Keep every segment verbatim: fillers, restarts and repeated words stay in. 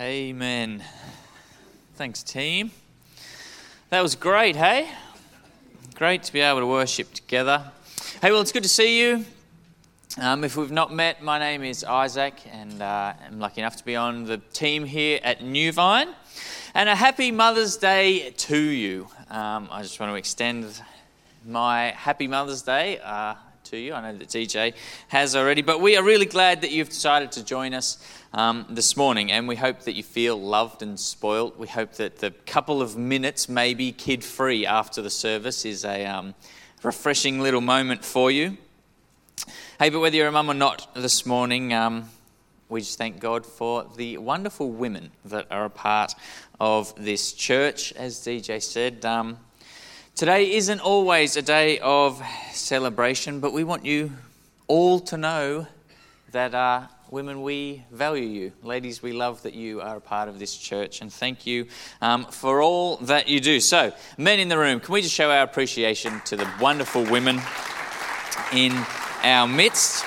Amen. Thanks, team. That was great, hey? Great to be able to worship together. Hey, well, it's good to see you. Um, if we've not met, my name is Isaac, and uh, I'm lucky enough to be on the team here at New Vine. And a happy Mother's Day to you. Um, I just want to extend my happy Mother's Day uh, to you. I know that D J has already, but we are really glad that you've decided to join us um, this morning, and we hope that you feel loved and spoilt. We hope that the couple of minutes, maybe kid-free after the service, is a um, refreshing little moment for you. Hey, but whether you're a mum or not this morning, um, we just thank God for the wonderful women that are a part of this church. As D J said, um, today isn't always a day of celebration, but we want you all to know that uh, women, we value you. Ladies, we love that you are a part of this church, and thank you um, for all that you do. So, men in the room, can we just show our appreciation to the wonderful women in our midst?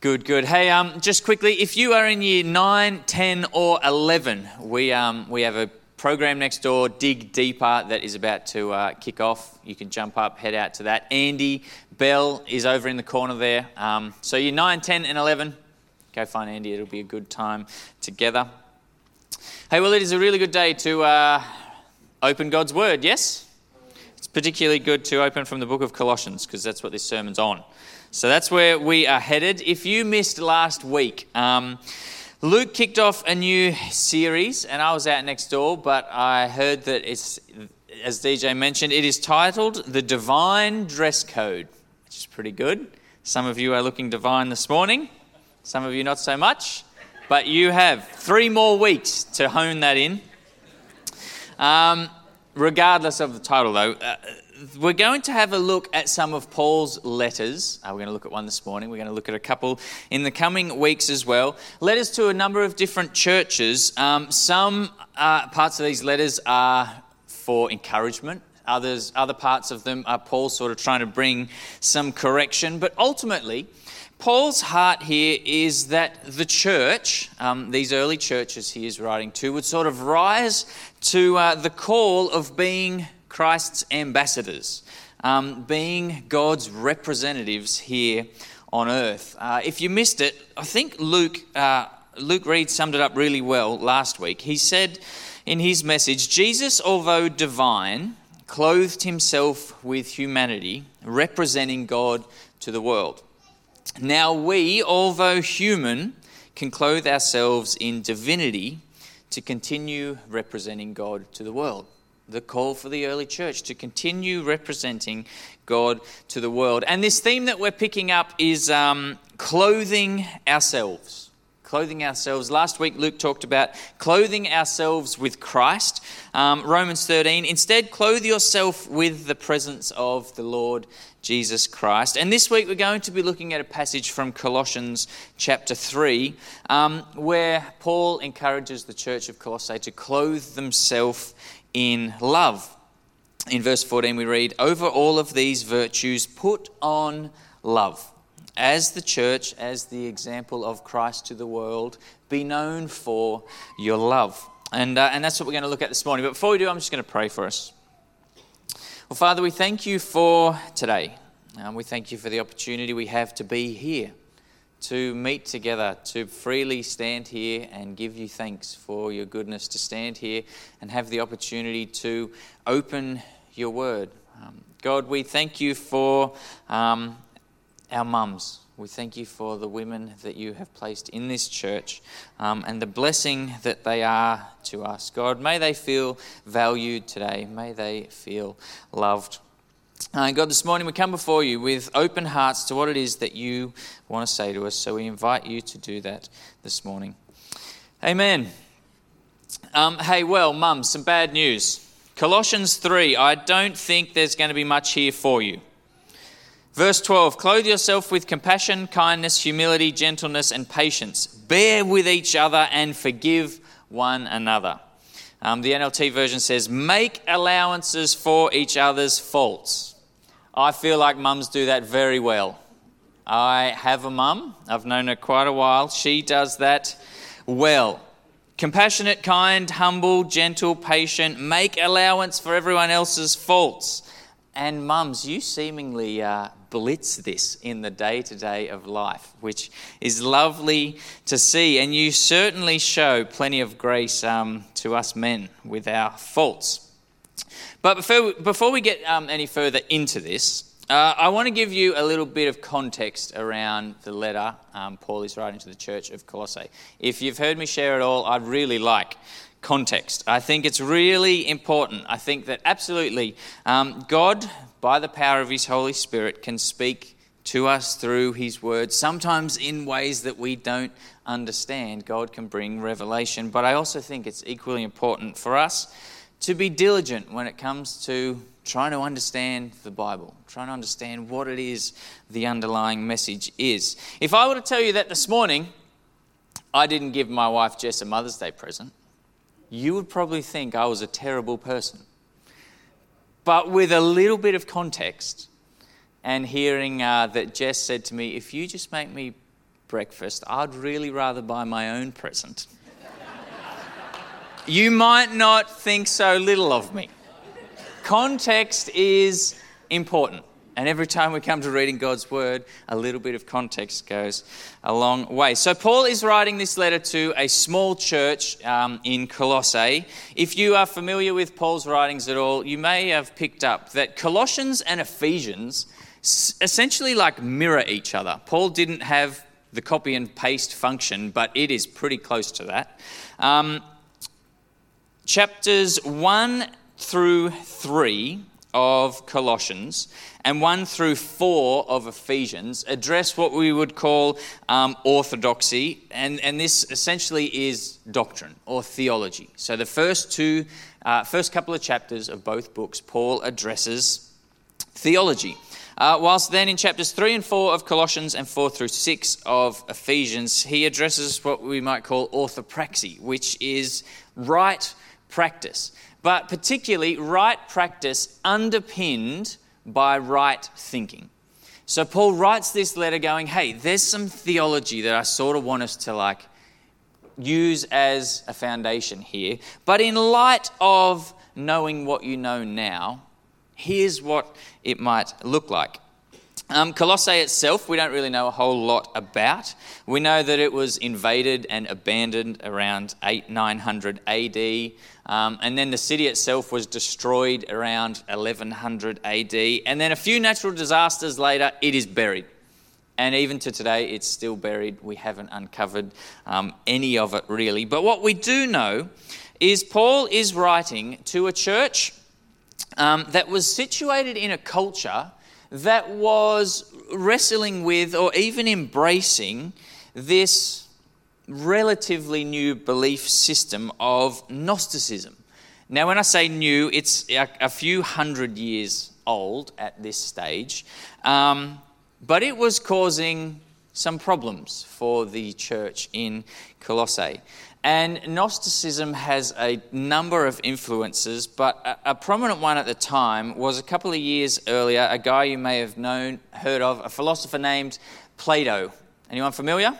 Good, good. Hey, um, just quickly, if you are in year nine, ten or eleven, we um, we have a program next door, Dig Deeper, that is about to uh, kick off. You can jump up, head out to that. Andy Bell is over in the corner there. Um, so year nine, ten and eleven, go find Andy. It'll be a good time together. Hey, well, it is a really good day to uh, open God's Word, yes? It's particularly good to open from the book of Colossians, because that's what this sermon's on. So that's where we are headed. If you missed last week, um, Luke kicked off a new series, and I was out next door, but I heard that it's, as D J mentioned, it is titled The Divine Dress Code, which is pretty good. Some of you are looking divine this morning, some of you not so much, but you have three more weeks to hone that in. Um, regardless of the title, though, uh, we're going to have a look at some of Paul's letters. Uh, we're going to look at one this morning. We're going to look at a couple in the coming weeks as well. Letters to a number of different churches. Um, some uh, parts of these letters are for encouragement. Others, other parts of them are Paul sort of trying to bring some correction. But ultimately, Paul's heart here is that the church, um, these early churches he is writing to, would sort of rise to uh, the call of being Christ's ambassadors, um, being God's representatives here on earth. Uh, if you missed it, I think Luke uh, Luke Reed summed it up really well last week. He said in his message, Jesus, although divine, clothed himself with humanity, representing God to the world. Now we, although human, can clothe ourselves in divinity to continue representing God to the world. The call for the early church to continue representing God to the world. And this theme that we're picking up is um, clothing ourselves. Clothing ourselves. Last week, Luke talked about clothing ourselves with Christ. Um, Romans thirteen, instead, clothe yourself with the presence of the Lord Jesus Christ. And this week, we're going to be looking at a passage from Colossians chapter three, um, where Paul encourages the church of Colossae to clothe themselves in love. In verse fourteen we read, over all of these virtues put on love, as the church, as the example of Christ to the world, be known for your love. And uh, and that's what we're going to look at this morning. But before we do, I'm just going to pray for us. Well, Father, we thank you for today. Um, we thank you for the opportunity we have to be here, to meet together, to freely stand here and give you thanks for your goodness, to stand here and have the opportunity to open your word. Um, God, we thank you for um, our mums. We thank you for the women that you have placed in this church um, and the blessing that they are to us. God, may they feel valued today. May they feel loved. Uh, God, this morning we come before you with open hearts to what it is that you want to say to us. So we invite you to do that this morning. Amen. Um, hey, well, mum, some bad news. Colossians three, I don't think there's going to be much here for you. Verse twelve, clothe yourself with compassion, kindness, humility, gentleness and patience. Bear with each other and forgive one another. Um, the N L T version says, make allowances for each other's faults. I feel like mums do that very well. I have a mum. I've known her quite a while. She does that well. Compassionate, kind, humble, gentle, patient, make allowance for everyone else's faults. And mums, you seemingly uh, blitz this in the day-to-day of life, which is lovely to see. And you certainly show plenty of grace um, to us men with our faults. But before we, before we get um, any further into this, Uh, I want to give you a little bit of context around the letter um, Paul is writing to the church of Colossae. If you've heard me share it all, I really like context. I think it's really important. I think that absolutely um, God, by the power of his Holy Spirit, can speak to us through his word, sometimes in ways that we don't understand. God can bring revelation, but I also think it's equally important for us to be diligent when it comes to trying to understand the Bible, trying to understand what it is the underlying message is. If I were to tell you that this morning I didn't give my wife Jess a Mother's Day present, you would probably think I was a terrible person. But with a little bit of context and hearing uh, that Jess said to me, if you just make me breakfast, I'd really rather buy my own present. You might not think so little of me. Context is important. And every time we come to reading God's word, a little bit of context goes a long way. So Paul is writing this letter to a small church um, in Colossae. If you are familiar with Paul's writings at all, you may have picked up that Colossians and Ephesians essentially like mirror each other. Paul didn't have the copy and paste function, but it is pretty close to that. Um, chapters one through three of Colossians and one through four of Ephesians address what we would call um, orthodoxy, and, and this essentially is doctrine or theology. So the first two, uh, first couple of chapters of both books, Paul addresses theology. Uh, whilst then in chapters three and four of Colossians and four through six of Ephesians, he addresses what we might call orthopraxy, which is right practice. But particularly right practice underpinned by right thinking. So Paul writes this letter going, hey, there's some theology that I sort of want us to like use as a foundation here. But in light of knowing what you know now, here's what it might look like. Um, Colossae itself, we don't really know a whole lot about. We know that it was invaded and abandoned around eight hundred, nine hundred A D, um, and then the city itself was destroyed around eleven hundred A D, and then a few natural disasters later, it is buried. And even to today, it's still buried. We haven't uncovered um, any of it really. But what we do know is Paul is writing to a church um, that was situated in a culture that was wrestling with or even embracing this relatively new belief system of Gnosticism. Now, when I say new, it's a few hundred years old at this stage, um, but it was causing some problems for the church in Colossae. And Gnosticism has a number of influences, but a, a prominent one at the time was a couple of years earlier, a guy you may have known, heard of, a philosopher named Plato. Anyone familiar?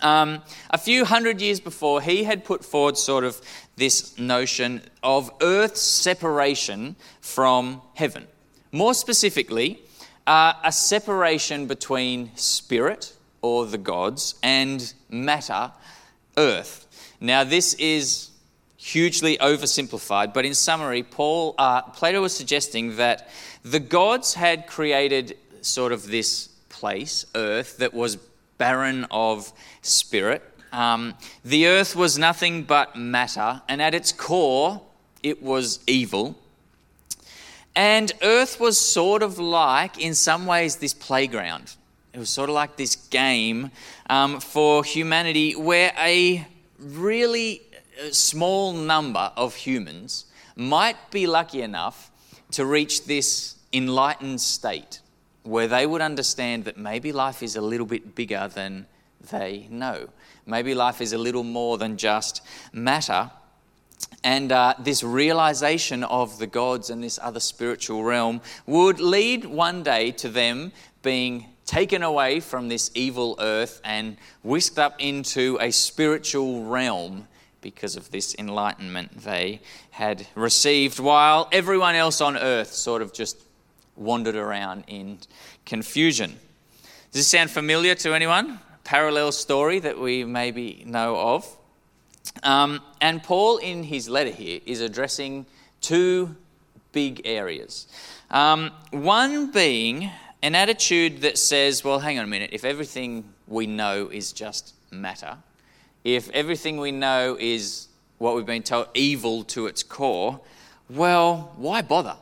Um, a few hundred years before, he had put forward sort of this notion of earth's separation from heaven. More specifically, uh, a separation between spirit, or the gods, and matter, earth. Now, this is hugely oversimplified, but in summary, Paul, uh, Plato was suggesting that the gods had created sort of this place, earth, that was barren of spirit. Um, the earth was nothing but matter, and at its core, it was evil. And earth was sort of like, in some ways, this playground. It was sort of like this game um, for humanity where a really small number of humans might be lucky enough to reach this enlightened state where they would understand that maybe life is a little bit bigger than they know. Maybe life is a little more than just matter. And uh, this realization of the gods and this other spiritual realm would lead one day to them being taken away from this evil earth and whisked up into a spiritual realm because of this enlightenment they had received, while everyone else on earth sort of just wandered around in confusion. Does this sound familiar to anyone? Parallel story that we maybe know of. Um, and Paul, in his letter here, is addressing two big areas. Um, one being an attitude that says, well, hang on a minute, if everything we know is just matter, if everything we know is what we've been told, evil to its core, well, why bother?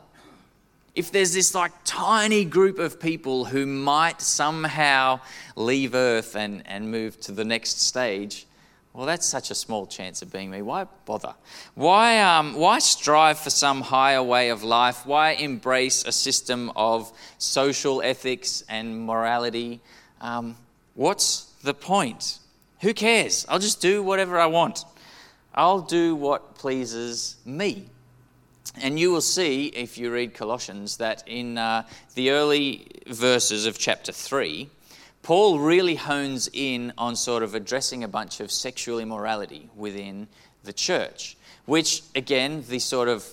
If there's this like tiny group of people who might somehow leave Earth and, and move to the next stage, well, that's such a small chance of being me. Why bother? Why um, why strive for some higher way of life? Why embrace a system of social ethics and morality? Um, what's the point? Who cares? I'll just do whatever I want. I'll do what pleases me. And you will see, if you read Colossians, that in uh, the early verses of chapter three, Paul really hones in on sort of addressing a bunch of sexual immorality within the church, which, again, the sort of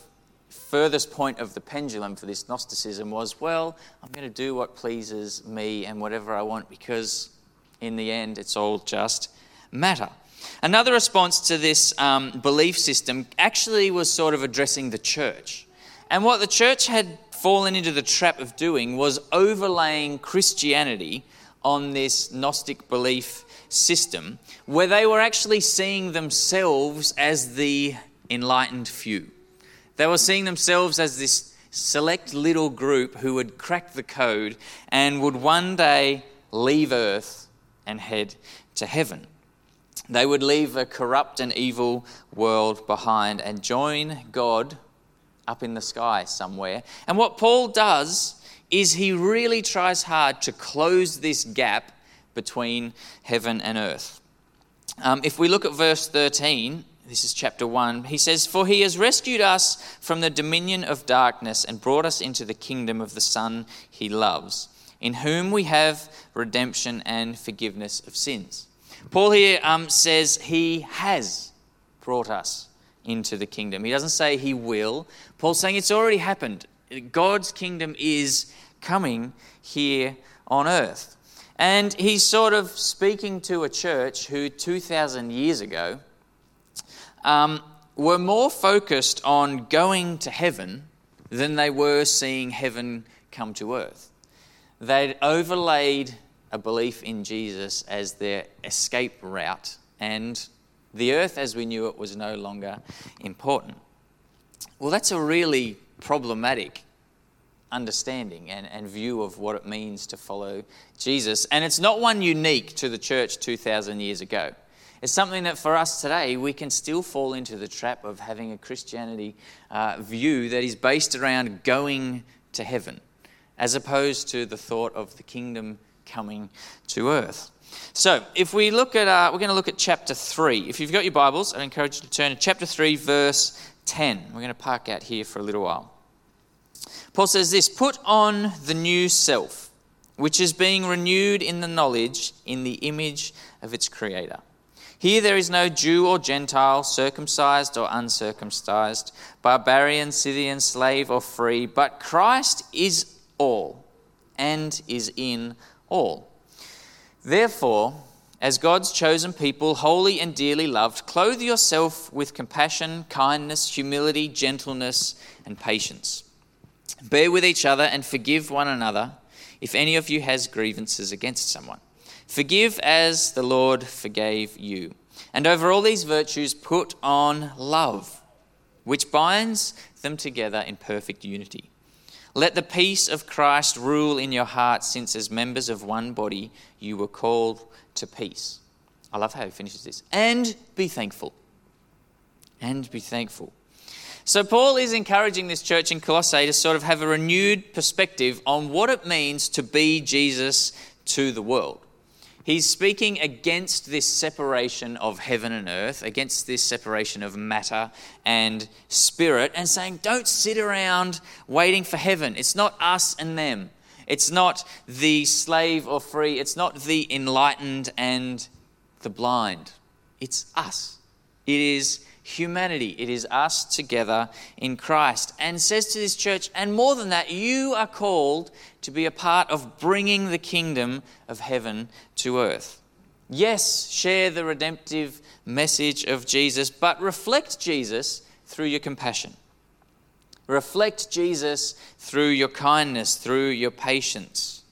furthest point of the pendulum for this Gnosticism was, well, I'm going to do what pleases me and whatever I want because in the end it's all just matter. Another response to this um, belief system actually was sort of addressing the church. And what the church had fallen into the trap of doing was overlaying Christianity on this Gnostic belief system, where they were actually seeing themselves as the enlightened few. They were seeing themselves as this select little group who would crack the code and would one day leave earth and head to heaven. They would leave a corrupt and evil world behind and join God up in the sky somewhere. And what Paul does is he really tries hard to close this gap between heaven and earth. Um, if we look at verse thirteen, this is chapter one, he says, "For he has rescued us from the dominion of darkness and brought us into the kingdom of the Son he loves, in whom we have redemption and forgiveness of sins." Paul here um, says he has brought us into the kingdom. He doesn't say he will. Paul's saying it's already happened. God's kingdom is coming here on earth. And he's sort of speaking to a church who two thousand years ago um, were more focused on going to heaven than they were seeing heaven come to earth. They'd overlaid a belief in Jesus as their escape route, and the earth as we knew it was no longer important. Well, that's a really problematic understanding and, and view of what it means to follow Jesus. And it's not one unique to the church two thousand years ago. It's something that for us today, we can still fall into the trap of having a Christianity uh, view that is based around going to heaven, as opposed to the thought of the kingdom coming to earth. So if we look at, uh, we're going to look at chapter three. If you've got your Bibles, I'd encourage you to turn to chapter three, verse ten. We're going to park out here for a little while. Paul says this, "Put on the new self, which is being renewed in the knowledge in the image of its creator. Here there is no Jew or Gentile, circumcised or uncircumcised, barbarian, Scythian, slave or free, but Christ is all and is in all. Therefore, as God's chosen people, holy and dearly loved, clothe yourself with compassion, kindness, humility, gentleness, and patience. Bear with each other and forgive one another if any of you has grievances against someone. Forgive as the Lord forgave you. And over all these virtues, put on love, which binds them together in perfect unity. Let the peace of Christ rule in your hearts, since as members of one body you were called to peace." I love how he finishes this. And be thankful. And be thankful. So Paul is encouraging this church in Colossae to sort of have a renewed perspective on what it means to be Jesus to the world. He's speaking against this separation of heaven and earth, against this separation of matter and spirit, and saying, don't sit around waiting for heaven. It's not us and them. It's not the slave or free. It's not the enlightened and the blind. It's us. It is humanity. It is us together in Christ. And says to this church, and more than that, you are called to be a part of bringing the kingdom of heaven to earth. Yes, share the redemptive message of Jesus, but reflect Jesus through your compassion. Reflect Jesus through your kindness, through your patience.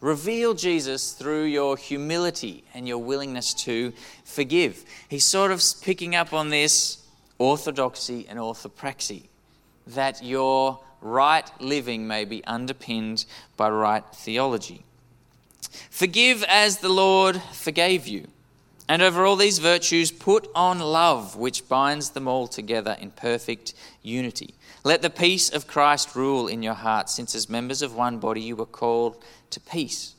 Reveal Jesus through your humility and your willingness to forgive. He's sort of picking up on this orthodoxy and orthopraxy, that your right living may be underpinned by right theology. Forgive as the Lord forgave you, and over all these virtues put on love, which binds them all together in perfect unity. Let the peace of Christ rule in your hearts, since as members of one body you were called to peace.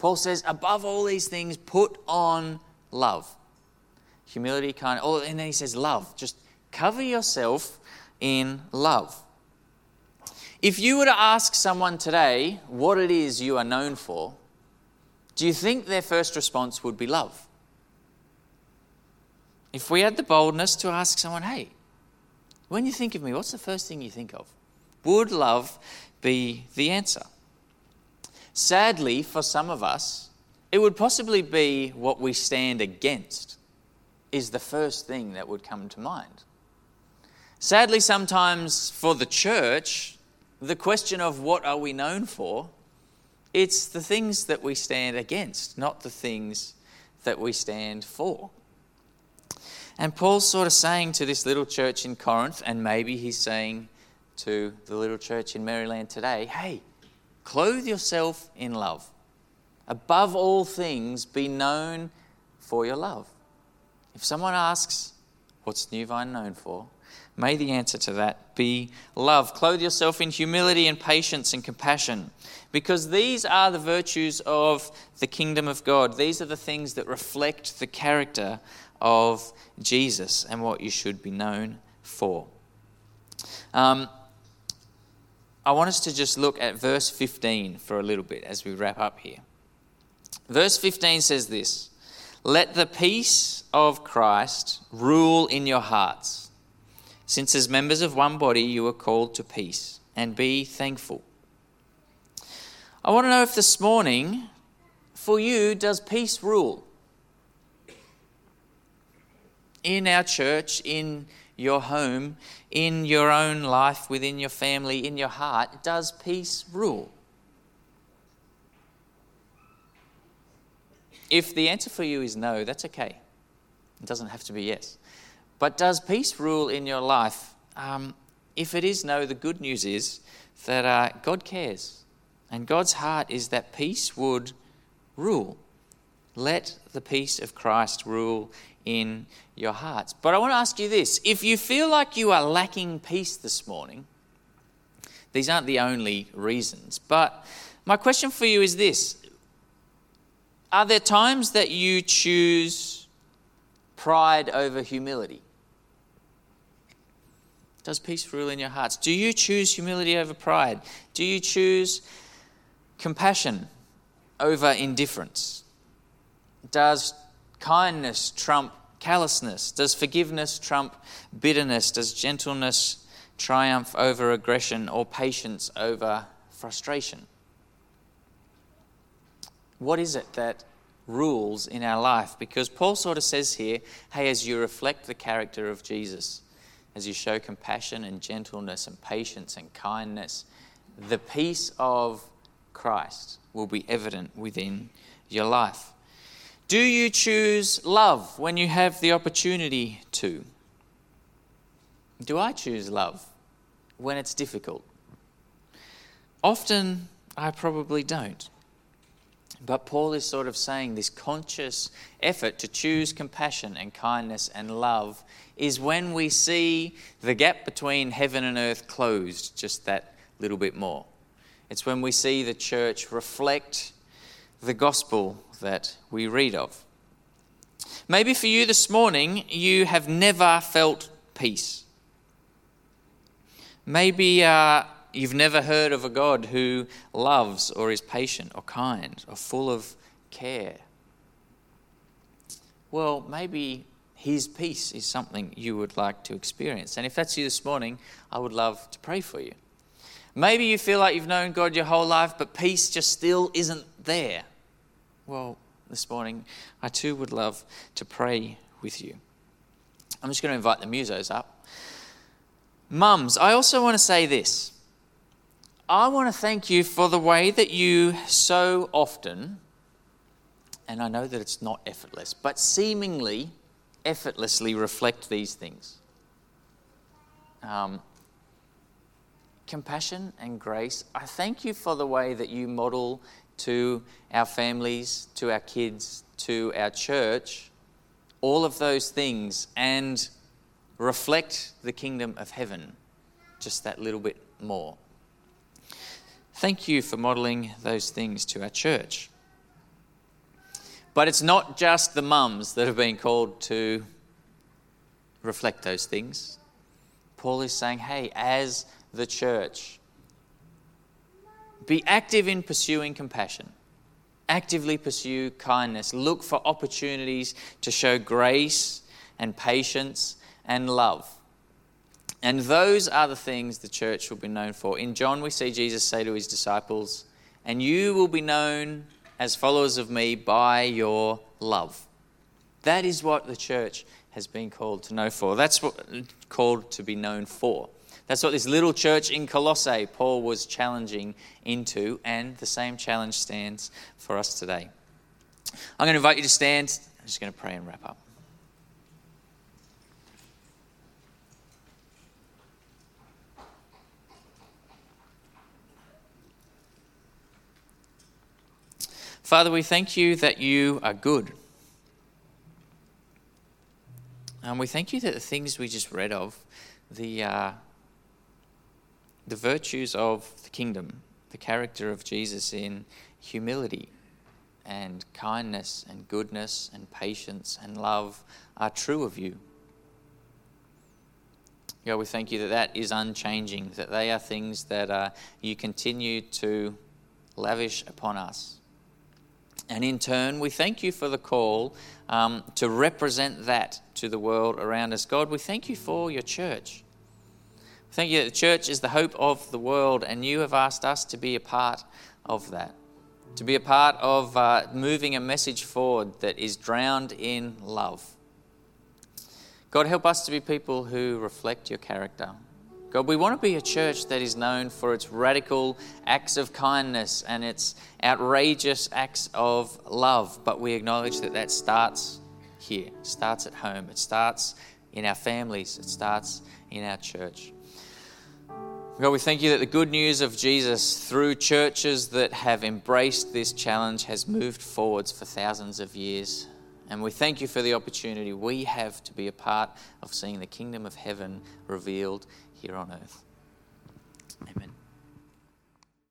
Paul says, above all these things, put on love. Humility, kind, oh, and then he says love. Just cover yourself in love. If you were to ask someone today what it is you are known for, do you think their first response would be love? If we had the boldness to ask someone, hey, when you think of me, what's the first thing you think of? Would love be the answer? Sadly, for some of us, it would possibly be what we stand against is the first thing that would come to mind. Sadly, sometimes for the church, the question of what are we known for, it's the things that we stand against, not the things that we stand for. And Paul's sort of saying to this little church in Corinth, and maybe he's saying to the little church in Maryland today, hey, clothe yourself in love. Above all things, be known for your love. If someone asks, what's New Vine known for? May the answer to that be love. Clothe yourself in humility and patience and compassion, because these are the virtues of the kingdom of God. These are the things that reflect the character of Jesus and what you should be known for. Um, I want us to just look at verse fifteen for a little bit as we wrap up here. Verse fifteen says this, let the peace of Christ rule in your hearts, since as members of one body you are called to peace, and be thankful. I want to know if this morning, for you, does peace rule? In our church, in your home, in your own life, within your family, in your heart, does peace rule? If the answer for you is no, that's okay. It doesn't have to be yes. But does peace rule in your life? Um, if it is no, the good news is that uh, God cares. And God's heart is that peace would rule. Let the peace of Christ rule in your hearts. But I want to ask you this. If you feel like you are lacking peace this morning, these aren't the only reasons. But my question for you is this. Are there times that you choose pride over humility? Does peace rule in your hearts? Do you choose humility over pride? Do you choose compassion over indifference? Does kindness trump callousness? Does forgiveness trump bitterness? Does gentleness triumph over aggression, or patience over frustration? What is it that rules in our life? Because Paul sort of says here, hey, as you reflect the character of Jesus, as you show compassion and gentleness and patience and kindness, the peace of Christ will be evident within your life. Do you choose love when you have the opportunity to? Do I choose love when it's difficult? Often I probably don't. But Paul is sort of saying this conscious effort to choose compassion and kindness and love is when we see the gap between heaven and earth closed just that little bit more. It's when we see the church reflect the gospel that we read of. Maybe for you this morning, you have never felt peace. Maybe uh, You've never heard of a God who loves or is patient or kind or full of care. Well, maybe his peace is something you would like to experience. And if that's you this morning, I would love to pray for you. Maybe you feel like you've known God your whole life, but peace just still isn't there. Well, this morning, I too would love to pray with you. I'm just going to invite the musos up. Mums, I also want to say this. I want to thank you for the way that you so often, and I know that it's not effortless, but seemingly effortlessly reflect these things. Um, compassion and grace. I thank you for the way that you model to our families, to our kids, to our church, all of those things, and reflect the kingdom of heaven just that little bit more. Thank you for modelling those things to our church. But it's not just the mums that have been called to reflect those things. Paul is saying, hey, as the church, be active in pursuing compassion. Actively pursue kindness. Look for opportunities to show grace and patience and love. And those are the things the church will be known for. In John, we see Jesus say to his disciples, and you will be known as followers of me by your love. That is what the church has been called to know for. That's what called to be known for. That's what this little church in Colossae, Paul was challenging into, and the same challenge stands for us today. I'm going to invite you to stand. I'm just going to pray and wrap up. Father, we thank you that you are good. And we thank you that the things we just read of, the uh, the virtues of the kingdom, the character of Jesus in humility and kindness and goodness and patience and love are true of you. God, we thank you that that is unchanging, that they are things that uh, you continue to lavish upon us. And in turn, we thank you for the call um, to represent that to the world around us. God, we thank you for your church. Thank you that the church is the hope of the world, and you have asked us to be a part of that, to be a part of uh, moving a message forward that is drowned in love. God, help us to be people who reflect your character. God, we want to be a church that is known for its radical acts of kindness and its outrageous acts of love, but we acknowledge that that starts here, it starts at home, it starts in our families, it starts in our church. God, we thank you that the good news of Jesus through churches that have embraced this challenge has moved forwards for thousands of years. And we thank you for the opportunity we have to be a part of seeing the kingdom of heaven revealed here on earth. Amen.